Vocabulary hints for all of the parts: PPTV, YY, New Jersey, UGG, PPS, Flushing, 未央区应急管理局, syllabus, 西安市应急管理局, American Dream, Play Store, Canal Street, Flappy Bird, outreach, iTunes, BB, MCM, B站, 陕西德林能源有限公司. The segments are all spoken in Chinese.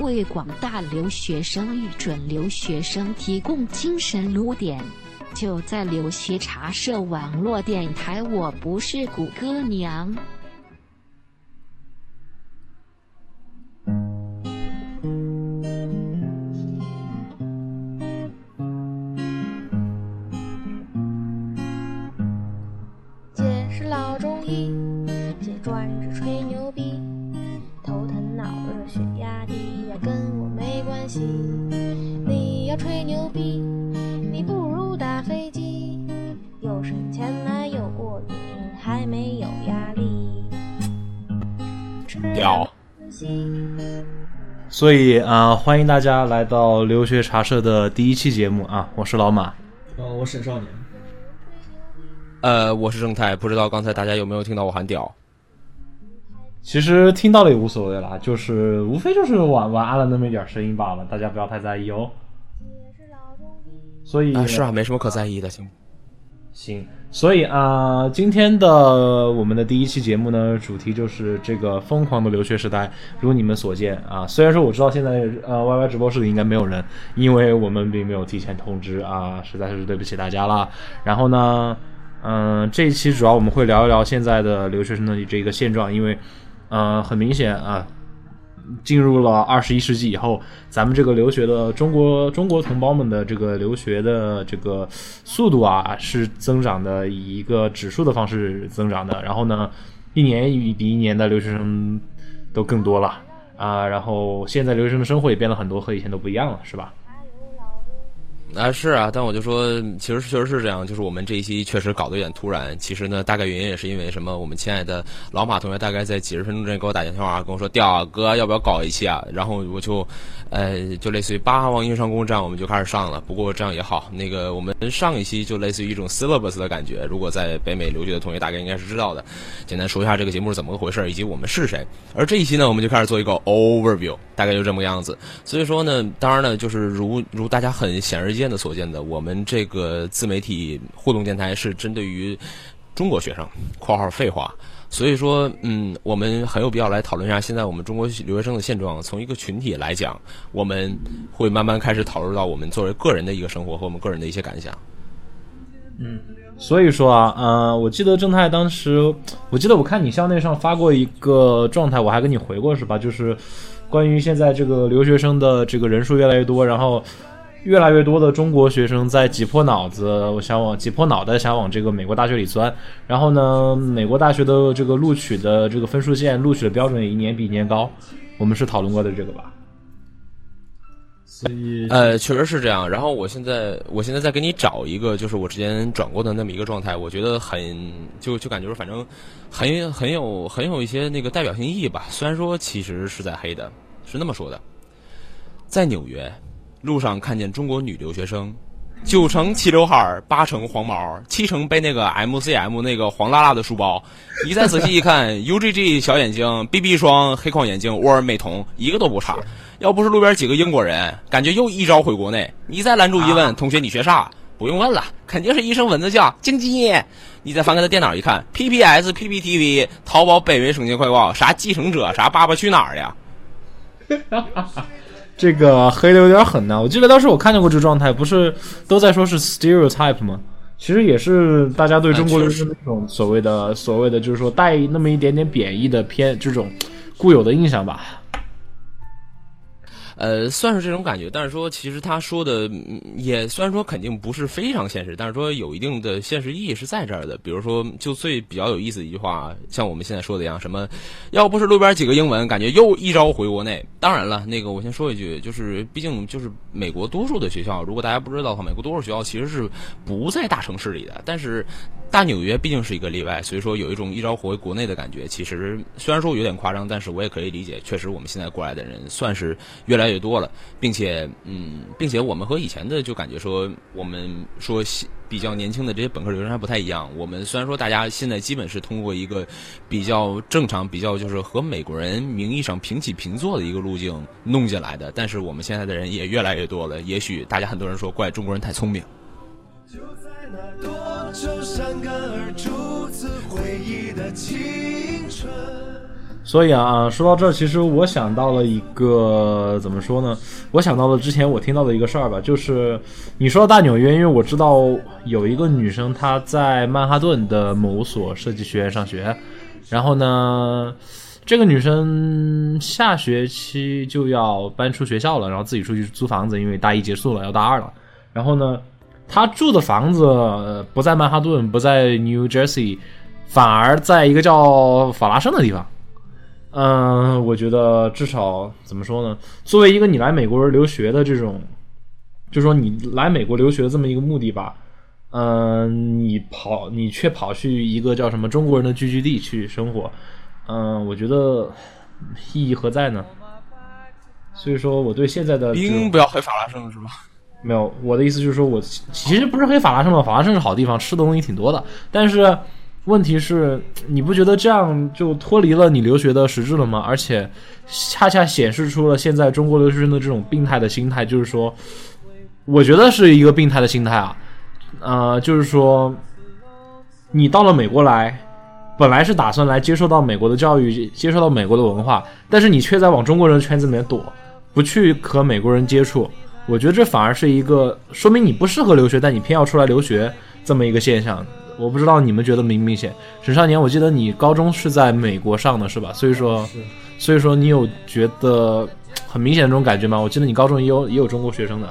为广大留学生与准留学生提供精神锚点。就在留学茶社网络电台，我不是谷歌娘。所以欢迎大家来到留学茶社的第一期节目啊！我是老马，我是沈少年，我是正太。不知道刚才大家有没有听到我喊屌？其实听到了也无所谓啦，就是无非就是晚安了那么一点声音罢了，大家不要太在意哦。所以是啊，没什么可在意的，行。所以今天的我们的第一期节目呢，主题就是这个疯狂的留学时代，如你们所见啊。虽然说我知道现在YY 直播室里应该没有人，因为我们并没有提前通知啊，实在是对不起大家啦。然后呢，这一期主要我们会聊一聊现在的留学生的这个现状，因为很明显啊，进入了21世纪以后，咱们这个留学的中国同胞们的这个留学的这个速度啊，是增长的，以一个指数的方式增长的。然后呢，一年比一年的留学生都更多了啊。然后现在留学生的生活也变了很多，和以前都不一样了，是吧？啊，是啊，但我就说，其实确实是这样，就是我们这一期确实搞得有点突然。其实呢，大概原因也是因为什么？我们亲爱的老马同学大概在几十分钟之内给我打电话，跟我说：“调哥，要不要搞一期啊？”然后我就，就类似于八王硬上弓这样，我们就开始上了。不过这样也好，那个我们上一期就类似于一种 syllabus 的感觉。如果在北美留学的同学大概应该是知道的。简单说一下这个节目是怎么个回事，以及我们是谁。而这一期呢，我们就开始做一个 overview， 大概就这么样子。所以说呢，当然呢，就是如大家很显而易见的所见的，我们这个自媒体互动电台是针对于中国学生（括号废话），所以说，我们很有必要来讨论一下现在我们中国留学生的现状。从一个群体来讲，我们会慢慢开始讨论到我们作为个人的一个生活和我们个人的一些感想。所以说啊，我记得正太当时，我记得我看你校内上发过一个状态，我还跟你回过是吧？就是关于现在这个留学生的这个人数越来越多，然后。越来越多的中国学生在挤破脑袋想往这个美国大学里钻，然后呢，美国大学的这个录取的这个分数线、录取的标准也一年比一年高，我们是讨论过的这个吧？所以确实是这样。然后我现在再给你找一个，就是我之前转过的那么一个状态，我觉得就感觉反正很有一些那个代表性意义吧。虽然说其实是在黑的，是那么说的，在纽约。路上看见中国女留学生，9成齐刘海，8成黄毛，7成背那个 MCM 那个黄辣辣的书包。你再仔细一看，UGG 小眼睛 ，BB 霜，黑框眼镜，沃尔美瞳，一个都不差。要不是路边几个英国人，感觉又一招回国内。你再拦住一问，同学你学啥？不用问了，肯定是一声蚊子叫，经济。你再翻开他电脑一看 ，PPS、PPTV、淘宝北美省钱快报，啥继承者，啥爸爸去哪儿呀？这个黑的有点狠呐！我记得当时我看见过这个状态，不是都在说是 stereotype 吗？其实也是大家对中国就是那种所谓的就是说带那么一点点贬义的偏这种固有的印象吧。算是这种感觉，但是说其实他说的也虽然说肯定不是非常现实，但是说有一定的现实意义是在这儿的。比如说，就最比较有意思的一句话，像我们现在说的一样，什么要不是路边几个英文，感觉又一招回国内。当然了，那个我先说一句，就是毕竟就是美国多数的学校，如果大家不知道的话，美国多数学校其实是不在大城市里的，但是大纽约毕竟是一个例外，所以说有一种一招回国内的感觉。其实虽然说有点夸张，但是我也可以理解，确实我们现在过来的人算是越来也多了，并且我们和以前的就感觉说，我们说比较年轻的这些本科留学生还不太一样。我们虽然说大家现在基本是通过一个比较正常、比较就是和美国人名义上平起平坐的一个路径弄进来的，但是我们现在的人也越来越多了。也许大家很多人说怪中国人太聪明。就在那多愁善感而初次回忆的青春。所以啊，说到这儿，其实我想到了一个怎么说呢？我想到了之前我听到的一个事儿吧，就是你说到大纽约，因为我知道有一个女生她在曼哈顿的某所设计学院上学，然后呢，这个女生下学期就要搬出学校了，然后自己出去租房子，因为大一结束了，要大二了。然后呢，她住的房子不在曼哈顿，不在 New Jersey， 反而在一个叫法拉盛的地方。我觉得至少怎么说呢，作为一个你来美国留学的这种，就是说你来美国留学的这么一个目的吧，你却跑去一个叫什么中国人的聚居地去生活，我觉得意义何在呢？所以说我对现在的兵不要黑法拉盛是吧？没有，我的意思就是说我其实不是黑法拉盛的，法拉盛是好地方，吃的东西挺多的，但是问题是你不觉得这样就脱离了你留学的实质了吗？而且恰恰显示出了现在中国留学生的这种病态的心态，就是说我觉得是一个病态的心态啊，就是说你到了美国来，本来是打算来接受到美国的教育，接受到美国的文化，但是你却在往中国人的圈子里面躲，不去和美国人接触，我觉得这反而是一个说明你不适合留学但你偏要出来留学这么一个现象。我不知道你们觉得明不明显？沈少年，我记得你高中是在美国上的是吧？所以说你有觉得很明显的这种感觉吗？我记得你高中也有中国学生的。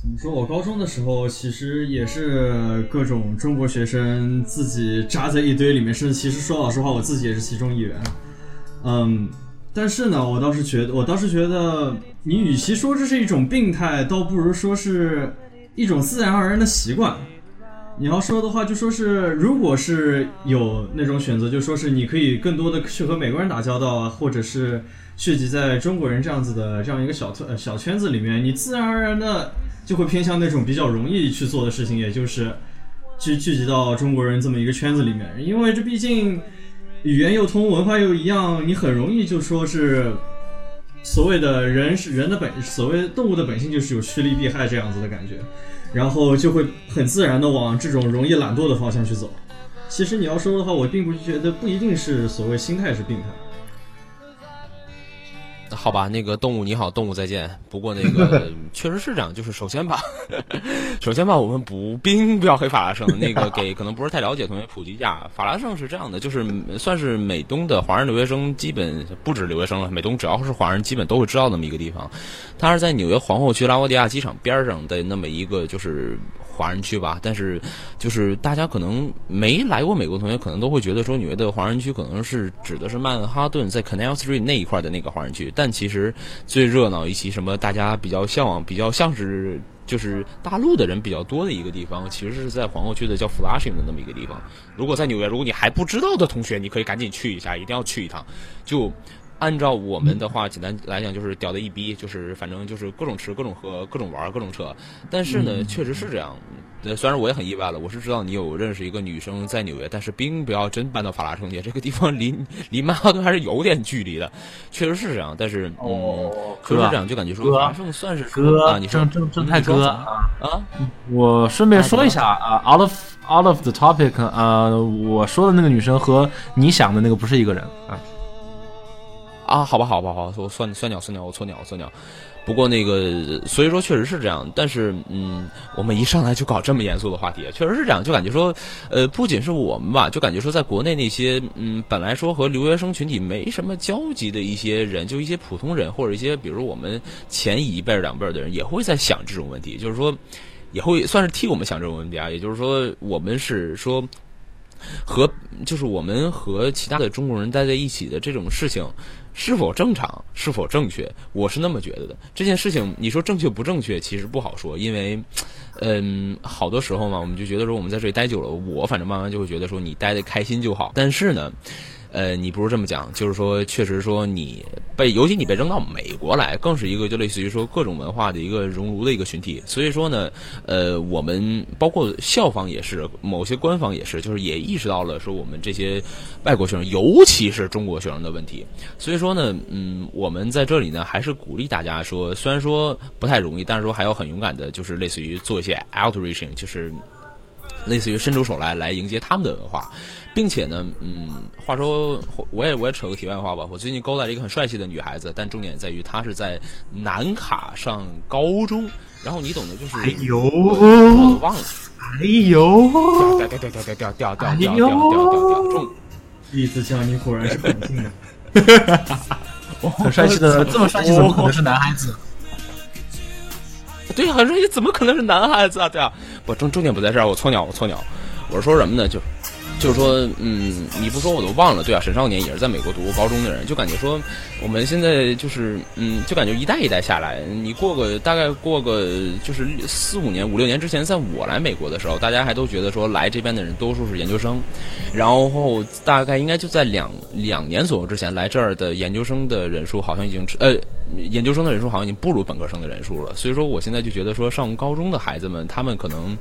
怎么说？我高中的时候其实也是各种中国学生自己扎在一堆里面，甚至其实说老实话，我自己也是其中一员。但是呢，我倒是觉得，你与其说这是一种病态，倒不如说是一种自然而然的习惯。你要说的话就说是，如果是有那种选择，就说是你可以更多的去和美国人打交道，或者是聚集在中国人这样子的这样一个小圈子里面，你自然而然的就会偏向那种比较容易去做的事情，也就是去聚集到中国人这么一个圈子里面。因为这毕竟语言又通，文化又一样，你很容易就说是所谓的所谓动物的本性就是有趋利避害这样子的感觉，然后就会很自然的往这种容易懒惰的方向去走。其实你要说的话，我并不觉得不一定是所谓心态是病态。好吧，那个动物你好，动物再见。不过那个确实是这样，就是首先吧，我们不要黑法拉盛。那个给可能不是太了解同学普及一下，法拉盛是这样的，就是算是美东的华人留学生，基本不止留学生了，美东只要是华人基本都会知道那么一个地方。它是在纽约皇后区拉沃迪亚机场边上的那么一个就是华人区吧，但是就是大家可能没来过美国同学可能都会觉得说纽约的华人区可能是指的是曼哈顿在 Canal Street 那一块的那个华人区，但其实最热闹以及什么大家比较向往比较像是就是大陆的人比较多的一个地方，其实是在皇后区的叫 Flushing 的那么一个地方。如果在纽约，如果你还不知道的同学，你可以赶紧去一下，一定要去一趟。就按照我们的话，简单来讲就是屌的一逼，就是反正就是各种吃、各种喝、各种玩、各种扯。但是呢，确实是这样。虽然我也很意外了，我是知道你有认识一个女生在纽约，但是并不要真搬到法拉盛街，这个地方离曼哈顿还是有点距离的，确实是这样。但是确实是这样，就感觉说法拉盛算是哥啊，你说正太哥啊。我顺便说一下啊，out of the topic 啊，我说的那个女生和你想的那个不是一个人啊。啊，好吧，我算鸟。不过那个，所以说确实是这样，但是我们一上来就搞这么严肃的话题，确实是这样，就感觉说，不仅是我们吧，就感觉说在国内那些本来说和留学生群体没什么交集的一些人，就一些普通人或者一些比如我们前一辈两辈的人，也会在想这种问题，就是说也会算是替我们想这种问题啊，也就是说我们是说和就是我们和其他的中国人待在一起的这种事情。是否正常，是否正确，我是那么觉得的。这件事情你说正确不正确其实不好说，因为好多时候嘛，我们就觉得说我们在这里待久了，我反正慢慢就会觉得说你待得开心就好。但是呢你不如这么讲，就是说确实说你尤其你被扔到美国来，更是一个就类似于说各种文化的一个熔炉的一个群体。所以说呢我们包括校方也是，某些官方也是，就是也意识到了说我们这些外国学生尤其是中国学生的问题。所以说呢我们在这里呢还是鼓励大家说，虽然说不太容易，但是说还要很勇敢的，就是类似于做一些 outreaching，就是类似于伸出手来迎接他们的文化，并且呢，话说我也扯个题外话吧，我最近勾搭了一个很帅气的女孩子，但重点在于她是在南卡上高中，然后你懂的就是，哎呦，我忘了，哎呦，掉，中，栗子酱你果然是本性的，很帅气的，这么帅气怎么可能是男孩子？对啊，很帅气怎么可能是男孩子啊？对啊，不，重点不在这儿，我错鸟，我是说什么呢？就是说，你不说我都忘了。对啊，沈少年也是在美国读过高中的人，就感觉说，我们现在就是，就感觉一代一代下来，你大概过个就是4、5年、5、6年之前，在我来美国的时候，大家还都觉得说来这边的人多数是研究生，然后大概应该就在两年左右之前，来这儿的研究生的人数好像已经研究生的人数好像已经不如本科生的人数了。所以说，我现在就觉得说，上高中的孩子们，他们可能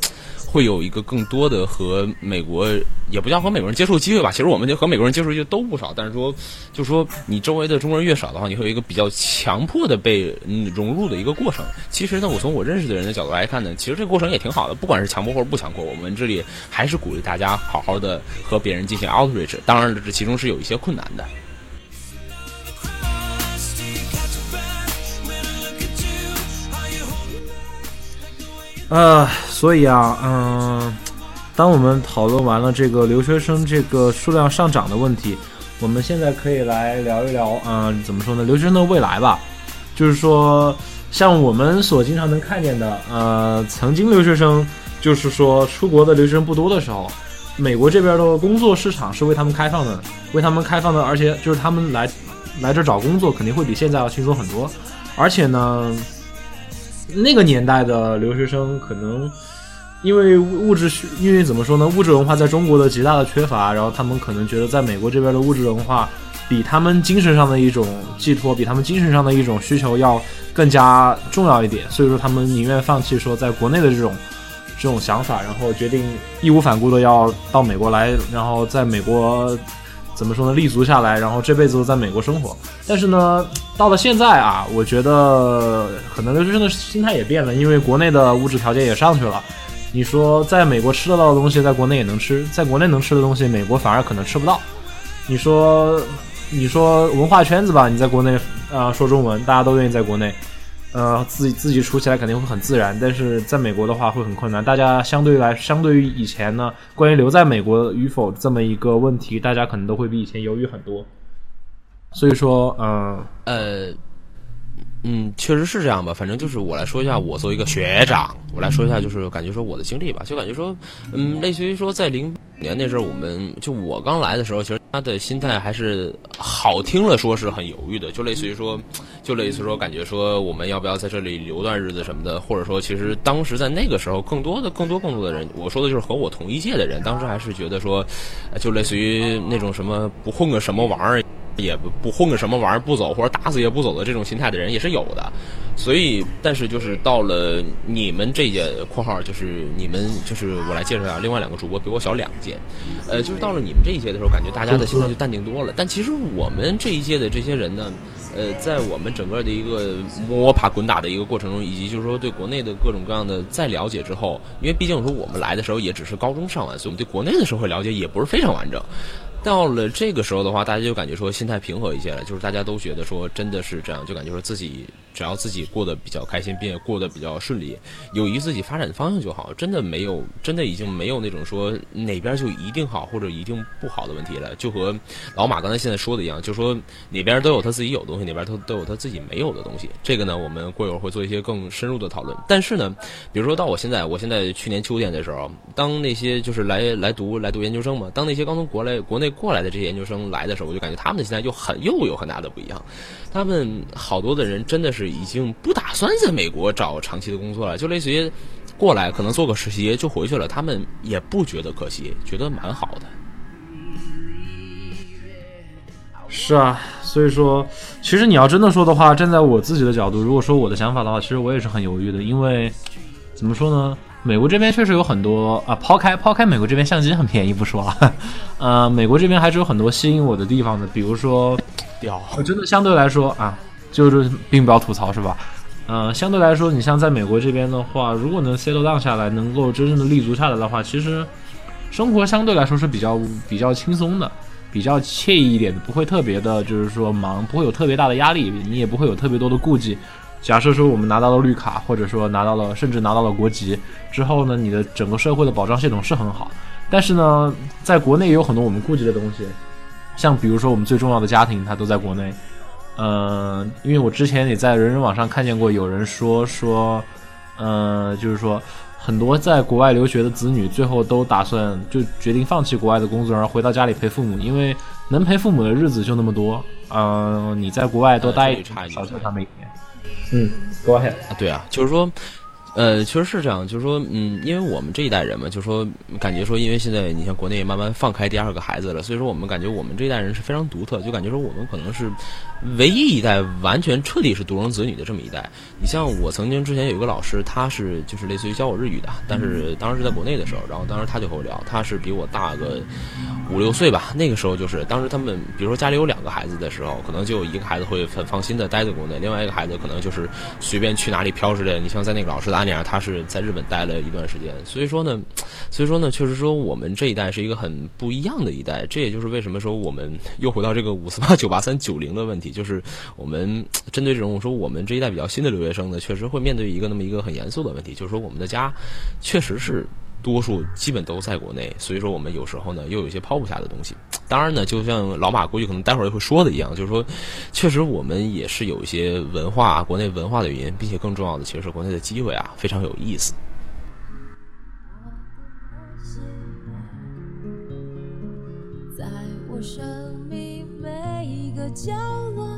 会有一个更多的和美国也不叫和美国人接触机会吧，其实我们就和美国人接触就都不少，但是说就说你周围的中国人越少的话，你会有一个比较强迫的被融入的一个过程。其实呢，我从我认识的人的角度来看呢，其实这个过程也挺好的，不管是强迫或者不强迫，我们这里还是鼓励大家好好的和别人进行 outreach， 当然这其中是有一些困难的。所以啊，当我们讨论完了这个留学生这个数量上涨的问题，我们现在可以来聊一聊，怎么说呢，留学生的未来吧。就是说，像我们所经常能看见的，曾经留学生就是说出国的留学生不多的时候，美国这边的工作市场是为他们开放的，而且就是他们来这找工作肯定会比现在要轻松很多，而且呢。那个年代的留学生可能因为怎么说呢，物质文化在中国的极大的缺乏，然后他们可能觉得在美国这边的物质文化比他们精神上的一种寄托，比他们精神上的一种需求要更加重要一点，所以说他们宁愿放弃说在国内的这种想法，然后决定义无反顾的要到美国来，然后在美国怎么说呢立足下来，然后这辈子都在美国生活。但是呢到了现在啊，我觉得可能留学生的心态也变了，因为国内的物质条件也上去了，你说在美国吃得到的东西在国内也能吃，在国内能吃的东西美国反而可能吃不到，你说文化圈子吧，你在国内说中文大家都愿意在国内自己处起来肯定会很自然，但是在美国的话会很困难。大家相对于以前呢，关于留在美国与否这么一个问题，大家可能都会比以前犹豫很多。所以说，确实是这样吧。反正就是我来说一下，我作为一个学长，我来说一下就是感觉说我的经历吧，就感觉说，类似于说在2005年那时候，我刚来的时候，其实他的心态还是好听了说是很犹豫的，就类似于说感觉说我们要不要在这里留段日子什么的，或者说其实当时在那个时候更多的人，我说的就是和我同一届的人，当时还是觉得说就类似于那种什么不混个什么玩意儿不走，或者打死也不走的这种心态的人也是有的。所以但是就是到了你们这届（括号就是你们就是我来介绍一下，另外两个主播比我小2届），就是到了你们这一届的时候，感觉大家的心态就淡定多了。但其实我们这一届的这些人呢，在我们整个的一个摸爬滚打的一个过程中，以及就是说对国内的各种各样的再了解之后，因为毕竟说我们来的时候也只是高中上完，所以我们对国内的社会了解也不是非常完整。到了这个时候的话，大家就感觉说心态平和一些了，就是大家都觉得说真的是这样，就感觉说自己只要自己过得比较开心，并且过得比较顺利，有一自己发展的方向就好，真的已经没有那种说哪边就一定好或者一定不好的问题了。就和老马刚才现在说的一样，就说哪边都有他自己有的东西，哪边都有他自己没有的东西。这个呢，我们过一会儿会做一些更深入的讨论。但是呢，比如说到我现在去年秋天的时候，当那些就是来读研究生嘛，当那些刚从国内过来的这些研究生来的时候，我就感觉他们的心态又有很大的不一样。他们好多的人真的是已经不打算在美国找长期的工作了，就类似于过来可能做个实习就回去了，他们也不觉得可惜，觉得蛮好的。是啊，所以说其实你要真的说的话，站在我自己的角度，如果说我的想法的话，其实我也是很犹豫的。因为怎么说呢，美国这边确实有很多啊，抛开美国这边相机很便宜不说啊，美国这边还是有很多吸引我的地方的，比如说，我真的相对来说啊，就是并不要吐槽是吧？相对来说，你像在美国这边的话，如果能 settle down 下来，能够真正的立足下来的话，其实生活相对来说是比较轻松的，比较惬意一点的，不会特别的，就是说忙，不会有特别大的压力，你也不会有特别多的顾忌。假设说我们拿到了绿卡，或者说甚至拿到了国籍之后呢，你的整个社会的保障系统是很好，但是呢，在国内也有很多我们顾忌的东西，像比如说我们最重要的家庭，它都在国内。因为我之前也在人人网上看见过有人说，就是说很多在国外留学的子女最后都打算就决定放弃国外的工作，然后回到家里陪父母，因为能陪父母的日子就那么多。你在国外多待一点，少做他们一点。go ahead。对啊，就是说。确实是这样，就是说，因为我们这一代人嘛，就是说，感觉说，因为现在你像国内慢慢放开第二个孩子了，所以说我们感觉我们这一代人是非常独特，就感觉说我们可能是唯一一代完全彻底是独生子女的这么一代。你像我曾经之前有一个老师，他是就是类似于教我日语的，但是当时是在国内的时候，然后当时他就和我聊，他是比我大个5-6岁吧，那个时候就是当时他们比如说家里有2个孩子的时候，可能就有一个孩子会很放心的待在国内，另外一个孩子可能就是随便去哪里飘之类的。你像在那个老师的他是在日本待了一段时间，所以说呢，确实说我们这一代是一个很不一样的一代，这也就是为什么说我们又回到这个548、983、90的问题，就是我们针对这种说我们这一代比较新的留学生呢，确实会面对那么一个很严肃的问题，就是说我们的家确实是多数基本都在国内，所以说我们有时候呢又有一些抛不下的东西。当然呢，就像老马估计可能待会儿会说的一样，就是说，确实我们也是有一些文化，国内文化的原因，并且更重要的其实是国内的机会啊，非常有意思。在我生命每一个角落，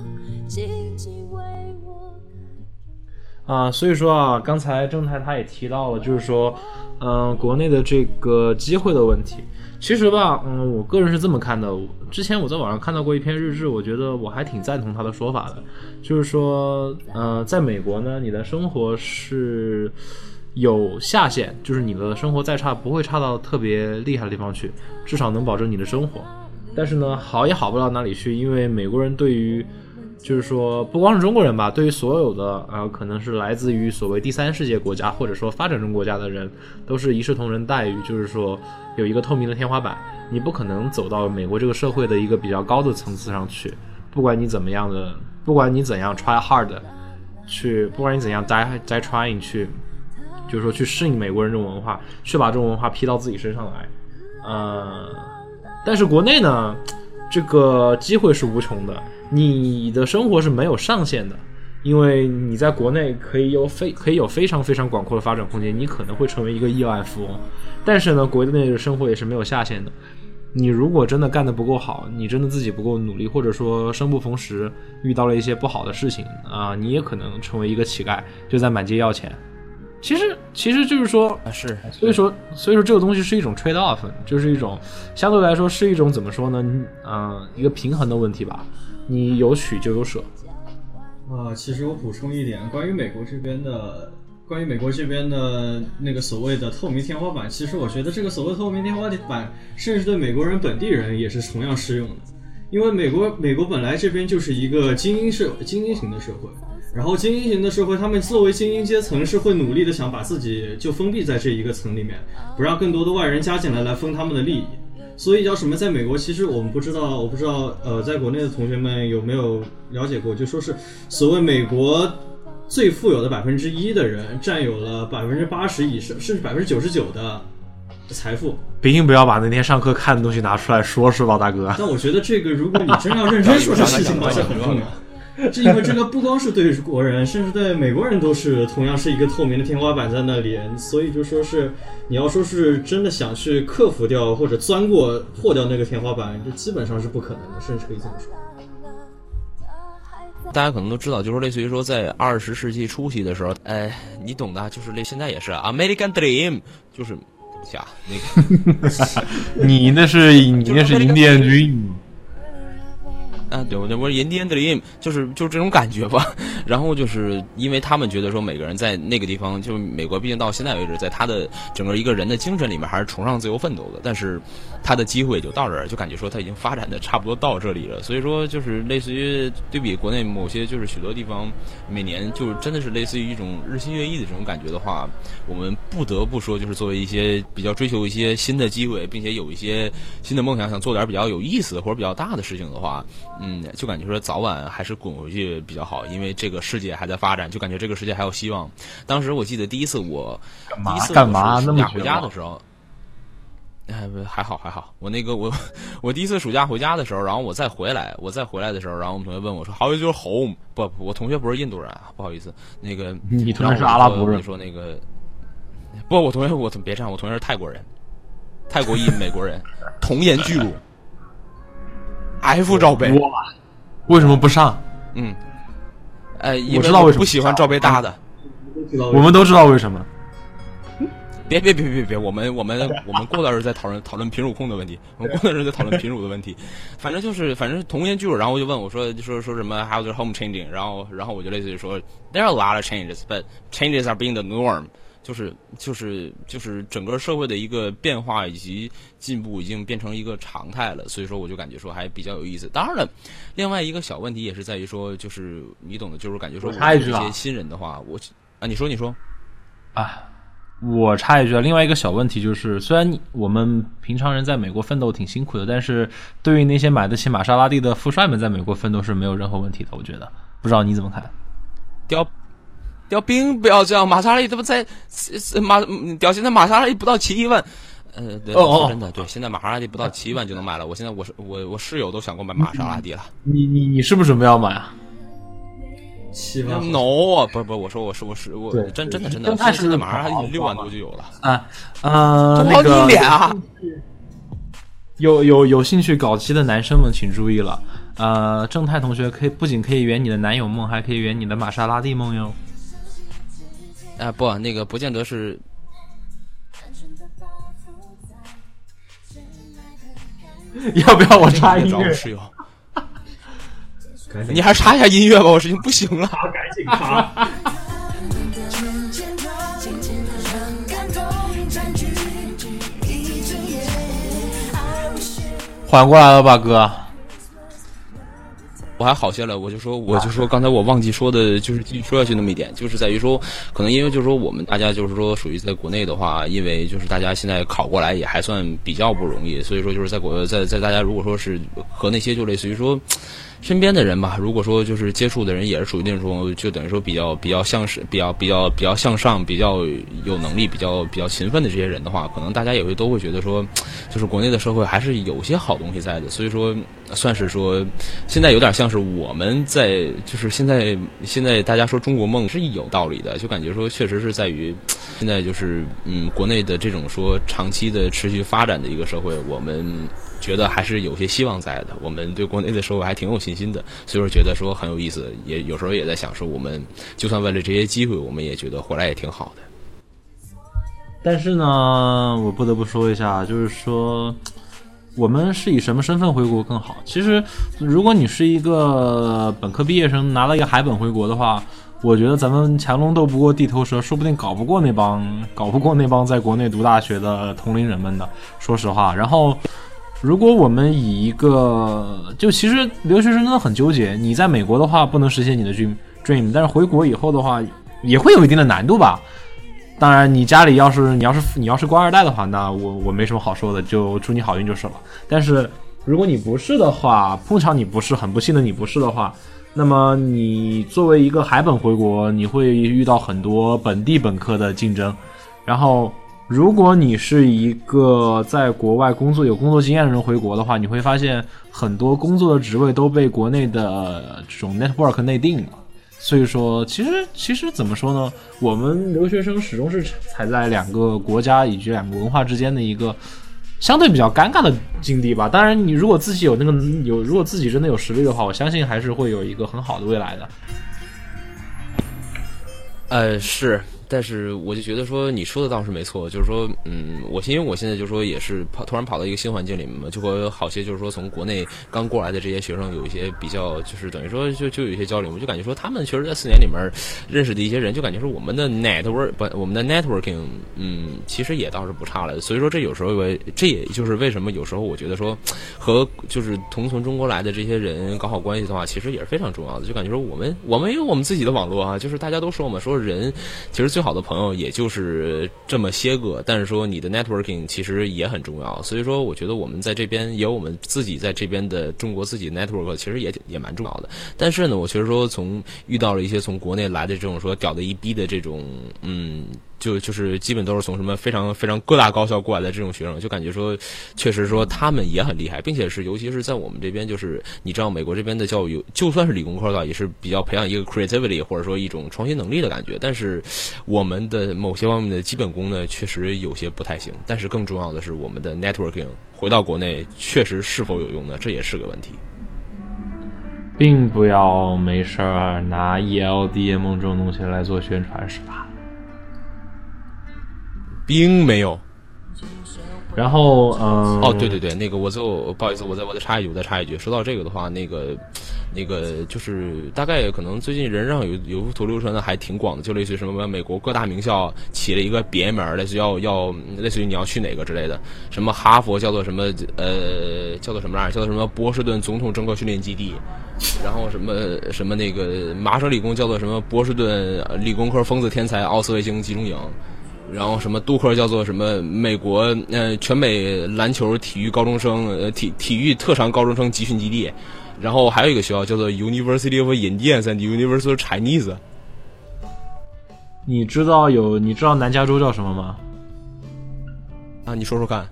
静静为我啊，所以说啊，刚才正太他也提到了，就是说。国内的这个机会的问题，其实吧，我个人是这么看的。之前我在网上看到过一篇日志，我觉得我还挺赞同他的说法的，就是说，在美国呢，你的生活是有下限，就是你的生活再差不会差到特别厉害的地方去，至少能保证你的生活。但是呢，好也好不到哪里去，因为美国人对于就是说不光是中国人吧，对于所有的可能是来自于所谓第三世界国家或者说发展中国家的人都是一视同仁待遇，就是说有一个透明的天花板，你不可能走到美国这个社会的一个比较高的层次上去，不管你怎样 try hard 去，不管你怎样 die trying 去，就是说去适应美国人这种文化，去把这种文化批到自己身上来。但是国内呢，这个机会是无穷的，你的生活是没有上限的，因为你在国内可以有非常非常广阔的发展空间，你可能会成为一个亿万富翁。但是呢，国内的生活也是没有下限的，你如果真的干得不够好，你真的自己不够努力，或者说生不逢时遇到了一些不好的事情啊，你也可能成为一个乞丐，就在满街要钱。其实就是说，所以说这个东西是一种 trade off， 就是一种相对来说是一种怎么说呢？一个平衡的问题吧。你有取就有舍。其实我补充一点，关于美国这边的那个所谓的透明天花板，其实我觉得这个所谓透明天花板，甚至对美国人本地人也是同样适用的，因为美国本来这边就是一个精英型的社会。然后精英型的社会，他们作为精英阶层是会努力的想把自己就封闭在这一个层里面，不让更多的外人加进来分他们的利益。所以叫什么？在美国，其实我不知道，在国内的同学们有没有了解过？就说是所谓美国最富有的1%的人，占有了80%以上，甚至99%的财富。毕竟不要把那天上课看的东西拿出来说，是吧，大哥？但我觉得这个，如果你真要认真说这事情，倒是很重要。是因为这个不光是对国人，甚至对美国人都是同样是一个透明的天花板在那里，所以就说是你要说是真的想去克服掉或者钻过破掉那个天花板，这基本上是不可能的，甚至可以这么说。大家可能都知道，就是类似于说在20世纪初期的时候，你懂的，就是类现在也是 American Dream， 就是对不起啊，那个你那是英电军。啊，对，我说 in the end dream 就是这种感觉吧。然后就是因为他们觉得说每个人在那个地方，就是美国，毕竟到现在为止，在他的整个一个人的精神里面还是崇尚自由奋斗的，但是他的机会就到这儿，就感觉说他已经发展的差不多到这里了。所以说就是类似于对比国内某些就是许多地方每年就是真的是类似于一种日新月异的这种感觉的话，我们不得不说就是作为一些比较追求一些新的机会，并且有一些新的梦想，想做点比较有意思的或者比较大的事情的话，就感觉说早晚还是滚回去比较好，因为这个世界还在发展，就感觉这个世界还有希望。当时我记得第一次我干嘛那么暑假回家的时候，还好。我第一次暑假回家的时候，然后我再回来的时候，然后我们同学问我说 How is your home？ 我同学不是印度人啊，不好意思，那个你同学是阿拉伯人，说那个不，我同学我别这样，我同学是泰国人，泰国裔美国人，童颜巨乳。F 罩杯，为什么不上？因为我不喜欢罩杯大的。我们都知道为什么。别，我们过段时间再讨论品乳控的问题，我们过段时间再讨论品乳的问题。反正童颜巨乳，然后我就问我说什么 how the home changing， 然后我就类似于说 there are a lot of changes but changes are being the norm。就是整个社会的一个变化以及进步已经变成一个常态了，所以说我就感觉说还比较有意思。当然了，另外一个小问题也是在于说，就是你懂的，就是感觉说我这些新人的话，你说啊，我插一句啊，另外一个小问题就是，虽然我们平常人在美国奋斗挺辛苦的，但是对于那些买得起玛莎拉蒂的富帅们，在美国奋斗是没有任何问题的。我觉得，不知道你怎么看？屌兵不要这样，玛莎拉蒂他们现在玛莎拉蒂不到7万，对，真的对，现在玛莎拉蒂不到7万就能买了。我现在我室友都想过买玛莎拉蒂了。你是不是准备要买啊？7万 ？No， 不，我真的，现在玛莎拉蒂6万多就有了。那个你脸啊！有兴趣搞基的男生们请注意了，正太同学不仅可以圆你的男友梦，还可以圆你的玛莎拉蒂梦哟。不见得是。要不要我插音乐？你还插一下音乐吧，我已经不行了，赶紧插。缓过来了吧，哥。我还好些了，我就说刚才我忘记说的，就是继续说下去那么一点，就是在于说，可能因为就是说我们大家就是说属于在国内的话，因为就是大家现在考过来也还算比较不容易，所以说就是在大家如果说是和那些就类似于说身边的人吧，如果说就是接触的人也是属于那种就等于说比较像是比较向上、比较有能力、比较勤奋的这些人的话，可能大家也会都会觉得说，就是国内的社会还是有些好东西在的，所以说算是说现在有点像。但是我们在就是现在大家说中国梦是有道理的，就感觉说确实是在于现在就是国内的这种说长期的持续发展的一个社会，我们觉得还是有些希望在的，我们对国内的社会还挺有信心的，所以说觉得说很有意思，也有时候也在想说我们就算为了这些机会，我们也觉得回来也挺好的。但是呢，我不得不说一下，就是说我们是以什么身份回国更好？其实，如果你是一个本科毕业生，拿了一个海本回国的话，我觉得咱们强龙斗不过地头蛇，说不定搞不过那帮在国内读大学的同龄人们的。说实话，然后，如果我们以一个就其实留学生真的很纠结，你在美国的话不能实现你的 dream， 但是回国以后的话也会有一定的难度吧。当然，你家里要是官二代的话，那我没什么好说的，就祝你好运就是了。但是如果你不是的话，通常你不是很不幸的，你不是的话，那么你作为一个海本回国，你会遇到很多本地本科的竞争。然后，如果你是一个在国外工作有工作经验的人回国的话，你会发现很多工作的职位都被国内的这种 network 内定了。所以说，其实怎么说呢？我们留学生始终是踩在两个国家以及两个文化之间的一个相对比较尴尬的境地吧。当然，你如果自己如果自己真的有实力的话，我相信还是会有一个很好的未来的。是，但是我就觉得说你说的倒是没错，就是说我现在就说也是突然跑到一个新环境里面嘛，就会好些就是说从国内刚过来的这些学生有一些比较就是等于说就有一些交流，我就感觉说他们确实在4年里面认识的一些人，就感觉说我们的 networking 其实也倒是不差了，所以说这也就是为什么有时候我觉得说和就是从中国来的这些人搞好关系的话，其实也是非常重要的，就感觉说我们也有我们自己的网络啊，就是大家都说嘛，说人其实最好的朋友也就是这么些个，但是说你的 networking 其实也很重要，所以说我觉得我们在这边也有我们自己在这边的中国自己 network 其实也蛮重要的，但是呢我觉得说遇到了一些从国内来的这种说屌的一逼的这种就是基本都是从什么非常非常各大高校过来的这种学生，就感觉说确实说他们也很厉害，并且是尤其是在我们这边，就是你知道美国这边的教育就算是理工科的话也是比较培养一个 creativity 或者说一种创新能力的感觉，但是我们的某些方面的基本功呢确实有些不太行，但是更重要的是我们的 networking 回到国内确实是否有用呢，这也是个问题。并不要没事儿拿 ELDM 这种东西来做宣传是吧，并没有。然后对，那个不好意思，我再插一句，说到这个的话，那个就是大概可能最近人上有图流传的还挺广的，就类似于什么美国各大名校起了一个别名，类似于类似于你要去哪个之类的，什么哈佛叫做什么叫做什么波士顿总统政客训练基地，然后什么那个麻省理工叫做什么波士顿理工科疯子天才奥斯维辛集中营。然后什么杜克叫做什么美国全美篮球体育高中生体育特长高中生集训基地，然后还有一个学校叫做 University of Indiana and University of Chinese。 你知道南加州叫什么吗？啊，你说说看，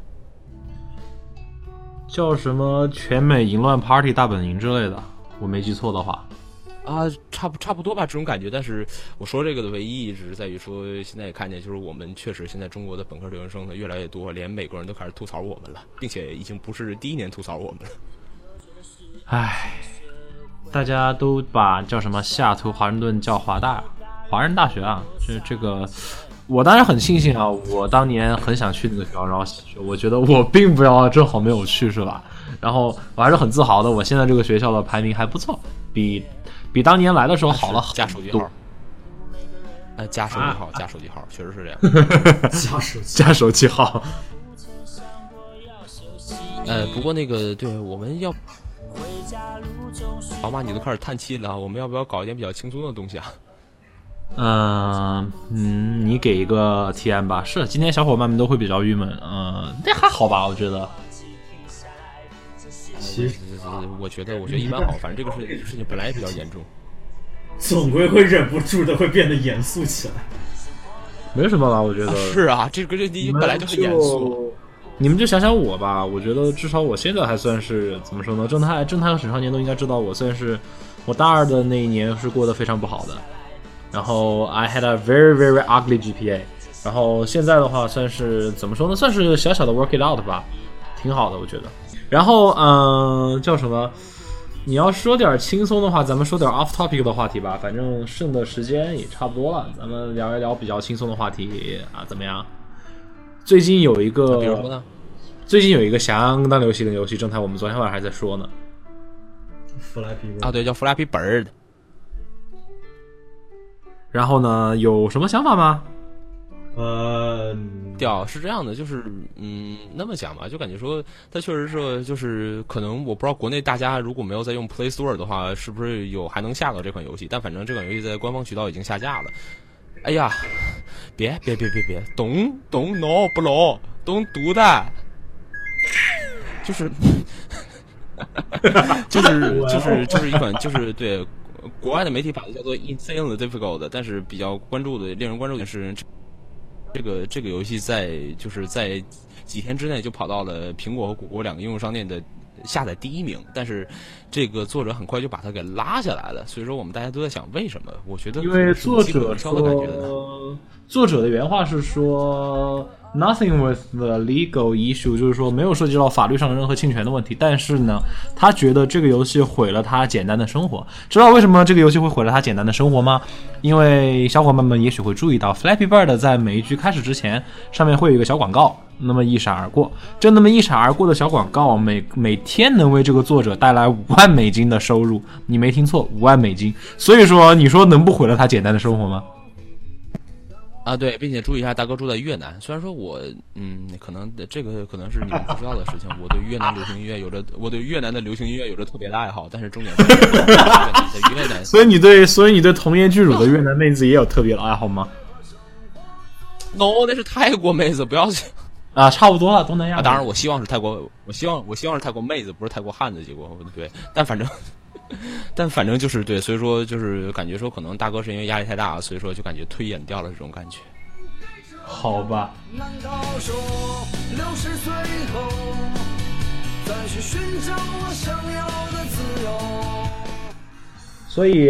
叫什么全美淫乱 Party 大本营之类的，我没记错的话啊，差不多吧，这种感觉。但是我说这个的唯一只是在于说，现在也看见，就是我们确实现在中国的本科留学生呢越来越多，连美国人都开始吐槽我们了，并且已经不是第一年吐槽我们了。唉，大家都把叫什么西雅图华盛顿叫华人大学啊，这个。我当然很庆幸啊，我当年很想去那个学校，然后我觉得我并不要，正好没有去是吧，然后我还是很自豪的，我现在这个学校的排名还不错，比当年来的时候好了很多。加手机号，加手机号，确实是这样。加手机号。不过那个对，我们要老马你都开始叹气了，我们要不要搞一点比较轻松的东西啊？你给一个提案吧。是，今天小伙伴们都会比较郁闷，那还好吧，我觉得。其实，我觉得一般好，反正这个事情本来也比较严重，总归会忍不住的会变得严肃起来。没什么吧，我觉得。是啊，这你本来就很严肃。你们就想想我吧，我觉得至少我现在还算是怎么说呢？正太和沈少年都应该知道，我大二的那一年是过得非常不好的。然后 I had a very very ugly GPA， 然后现在的话算是怎么说呢，算是小小的 work it out 吧，挺好的我觉得。然后叫什么，你要说点轻松的话，咱们说点 off topic 的话题吧，反正剩的时间也差不多了，咱们聊一聊比较轻松的话题啊，怎么样？最近有一个相当流行的游戏，正太我们昨天晚上还在说呢，对，叫 Flappy Bird。然后呢，有什么想法吗？是这样的，就是那么讲吧，就感觉说它确实是，就是可能我不知道国内大家如果没有在用 Play Store 的话，是不是还能下到这款游戏？但反正这款游戏在官方渠道已经下架了。哎呀，别 ，don't no blow， don't do that， 就是一款就是对。国外的媒体把它叫做 insanely difficult， 但是比较令人关注的是，这个游戏在几天之内就跑到了苹果和谷歌两个应用商店的下载第一名，但是这个作者很快就把它给拉下来了。所以说我们大家都在想为什么？我觉得因为作者说，作者的原话是说， nothing with the legal issue， 就是说没有涉及到法律上的任何侵权的问题，但是呢他觉得这个游戏毁了他简单的生活。知道为什么这个游戏会毁了他简单的生活吗？因为小伙伴们也许会注意到 Flappy Bird 在每一局开始之前上面会有一个小广告，那么一闪而过，就那么一闪而过的小广告每天能为这个作者带来$50,000的收入，你没听错，$50,000。所以说你说能不毁了他简单的生活吗？啊，对，并且注意一下，大哥住在越南。虽然说我，可能这个可能是你们不知道的事情。我对越南的流行音乐有着特别的爱好，但是重点在越南。所以你对童颜巨乳的越南妹子也有特别的爱好吗 ？No， 那是泰国妹子，不要去啊，差不多了，东南亚、啊。当然，我希望是泰国妹子，不是泰国汉子。结果对，但反正就是对，所以说就是感觉说可能大哥是因为压力太大了，所以说就感觉推演掉了这种感觉。好吧。难道说60岁后再去寻找我想要的自由？所以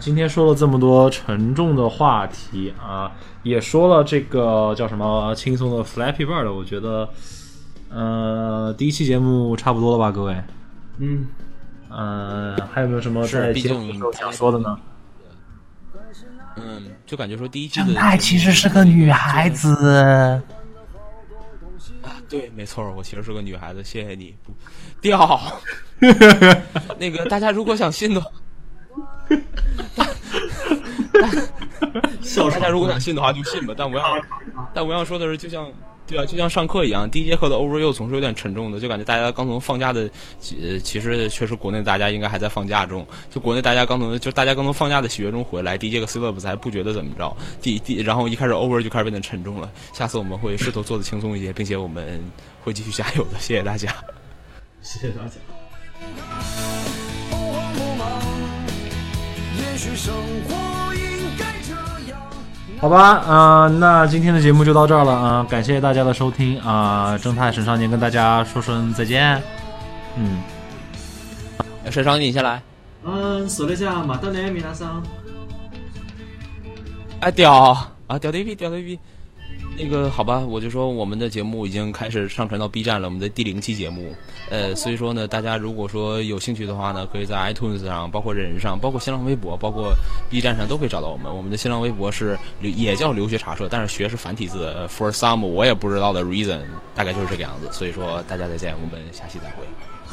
今天说了这么多沉重的话题啊，也说了这个叫什么轻松的 Flappy Bird， 我觉得第一期节目差不多了吧，各位？还有没有什么在节目的时候想说的呢？就感觉说第一季的正太其实是个女孩子啊，对，没错，我其实是个女孩子。谢谢你，不掉。那个大家如果想信的，大家如果想信的话就信吧。但我要说的是，就像。对啊，就像上课一样，第一节课的 overview 总是有点沉重的，就感觉大家刚从放假的，其实确实国内大家应该还在放假中，就国内大家刚从放假的喜悦中回来，第一节课 syllabus 还不觉得怎么着，然后一开始 over 就开始变得沉重了。下次我们会试图做的轻松一些，并且我们会继续加油的。谢谢大家，谢谢大家。也许生活。好吧，那今天的节目就到这儿了啊，感谢大家的收听啊，正太沈少年跟大家说声再见。沈少年你先来。说了一下马达内米拉桑。哎屌啊屌的一逼。那个好吧，我就说我们的节目已经开始上传到 B 站了，我们的第0期节目，所以说呢，大家如果说有兴趣的话呢，可以在 iTunes 上，包括人人上，包括新浪微博，包括 B 站上都可以找到我们。我们的新浪微博是也叫留学茶社，但是学是繁体字 ，for some 我也不知道的 reason， 大概就是这个样子。所以说大家再见，我们下期再会。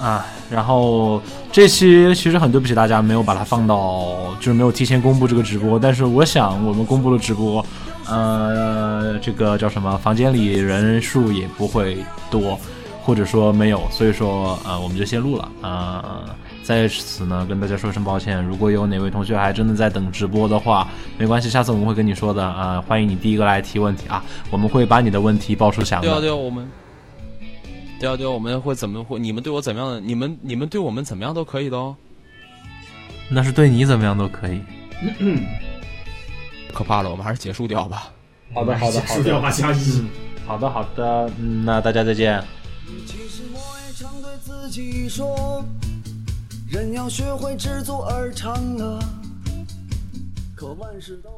啊，然后这期其实很对不起大家，没有把它放到，就是没有提前公布这个直播。但是我想我们公布了直播，这个叫什么，房间里人数也不会多，或者说没有，所以说我们就先录了啊。在此呢跟大家说声抱歉，如果有哪位同学还真的在等直播的话，没关系，下次我们会跟你说的啊。欢迎你第一个来提问题啊，我们会把你的问题爆出响的。对啊，对啊，我们会怎么会？你们对我怎么样的？你们对我们怎么样都可以的哦。那是对你怎么样都可以。可怕了，我们还是结束掉吧。好的，结束掉吧，佳怡。好的，那大家再见。其实我也常对自己说，人要学会知足而常乐，可万事都。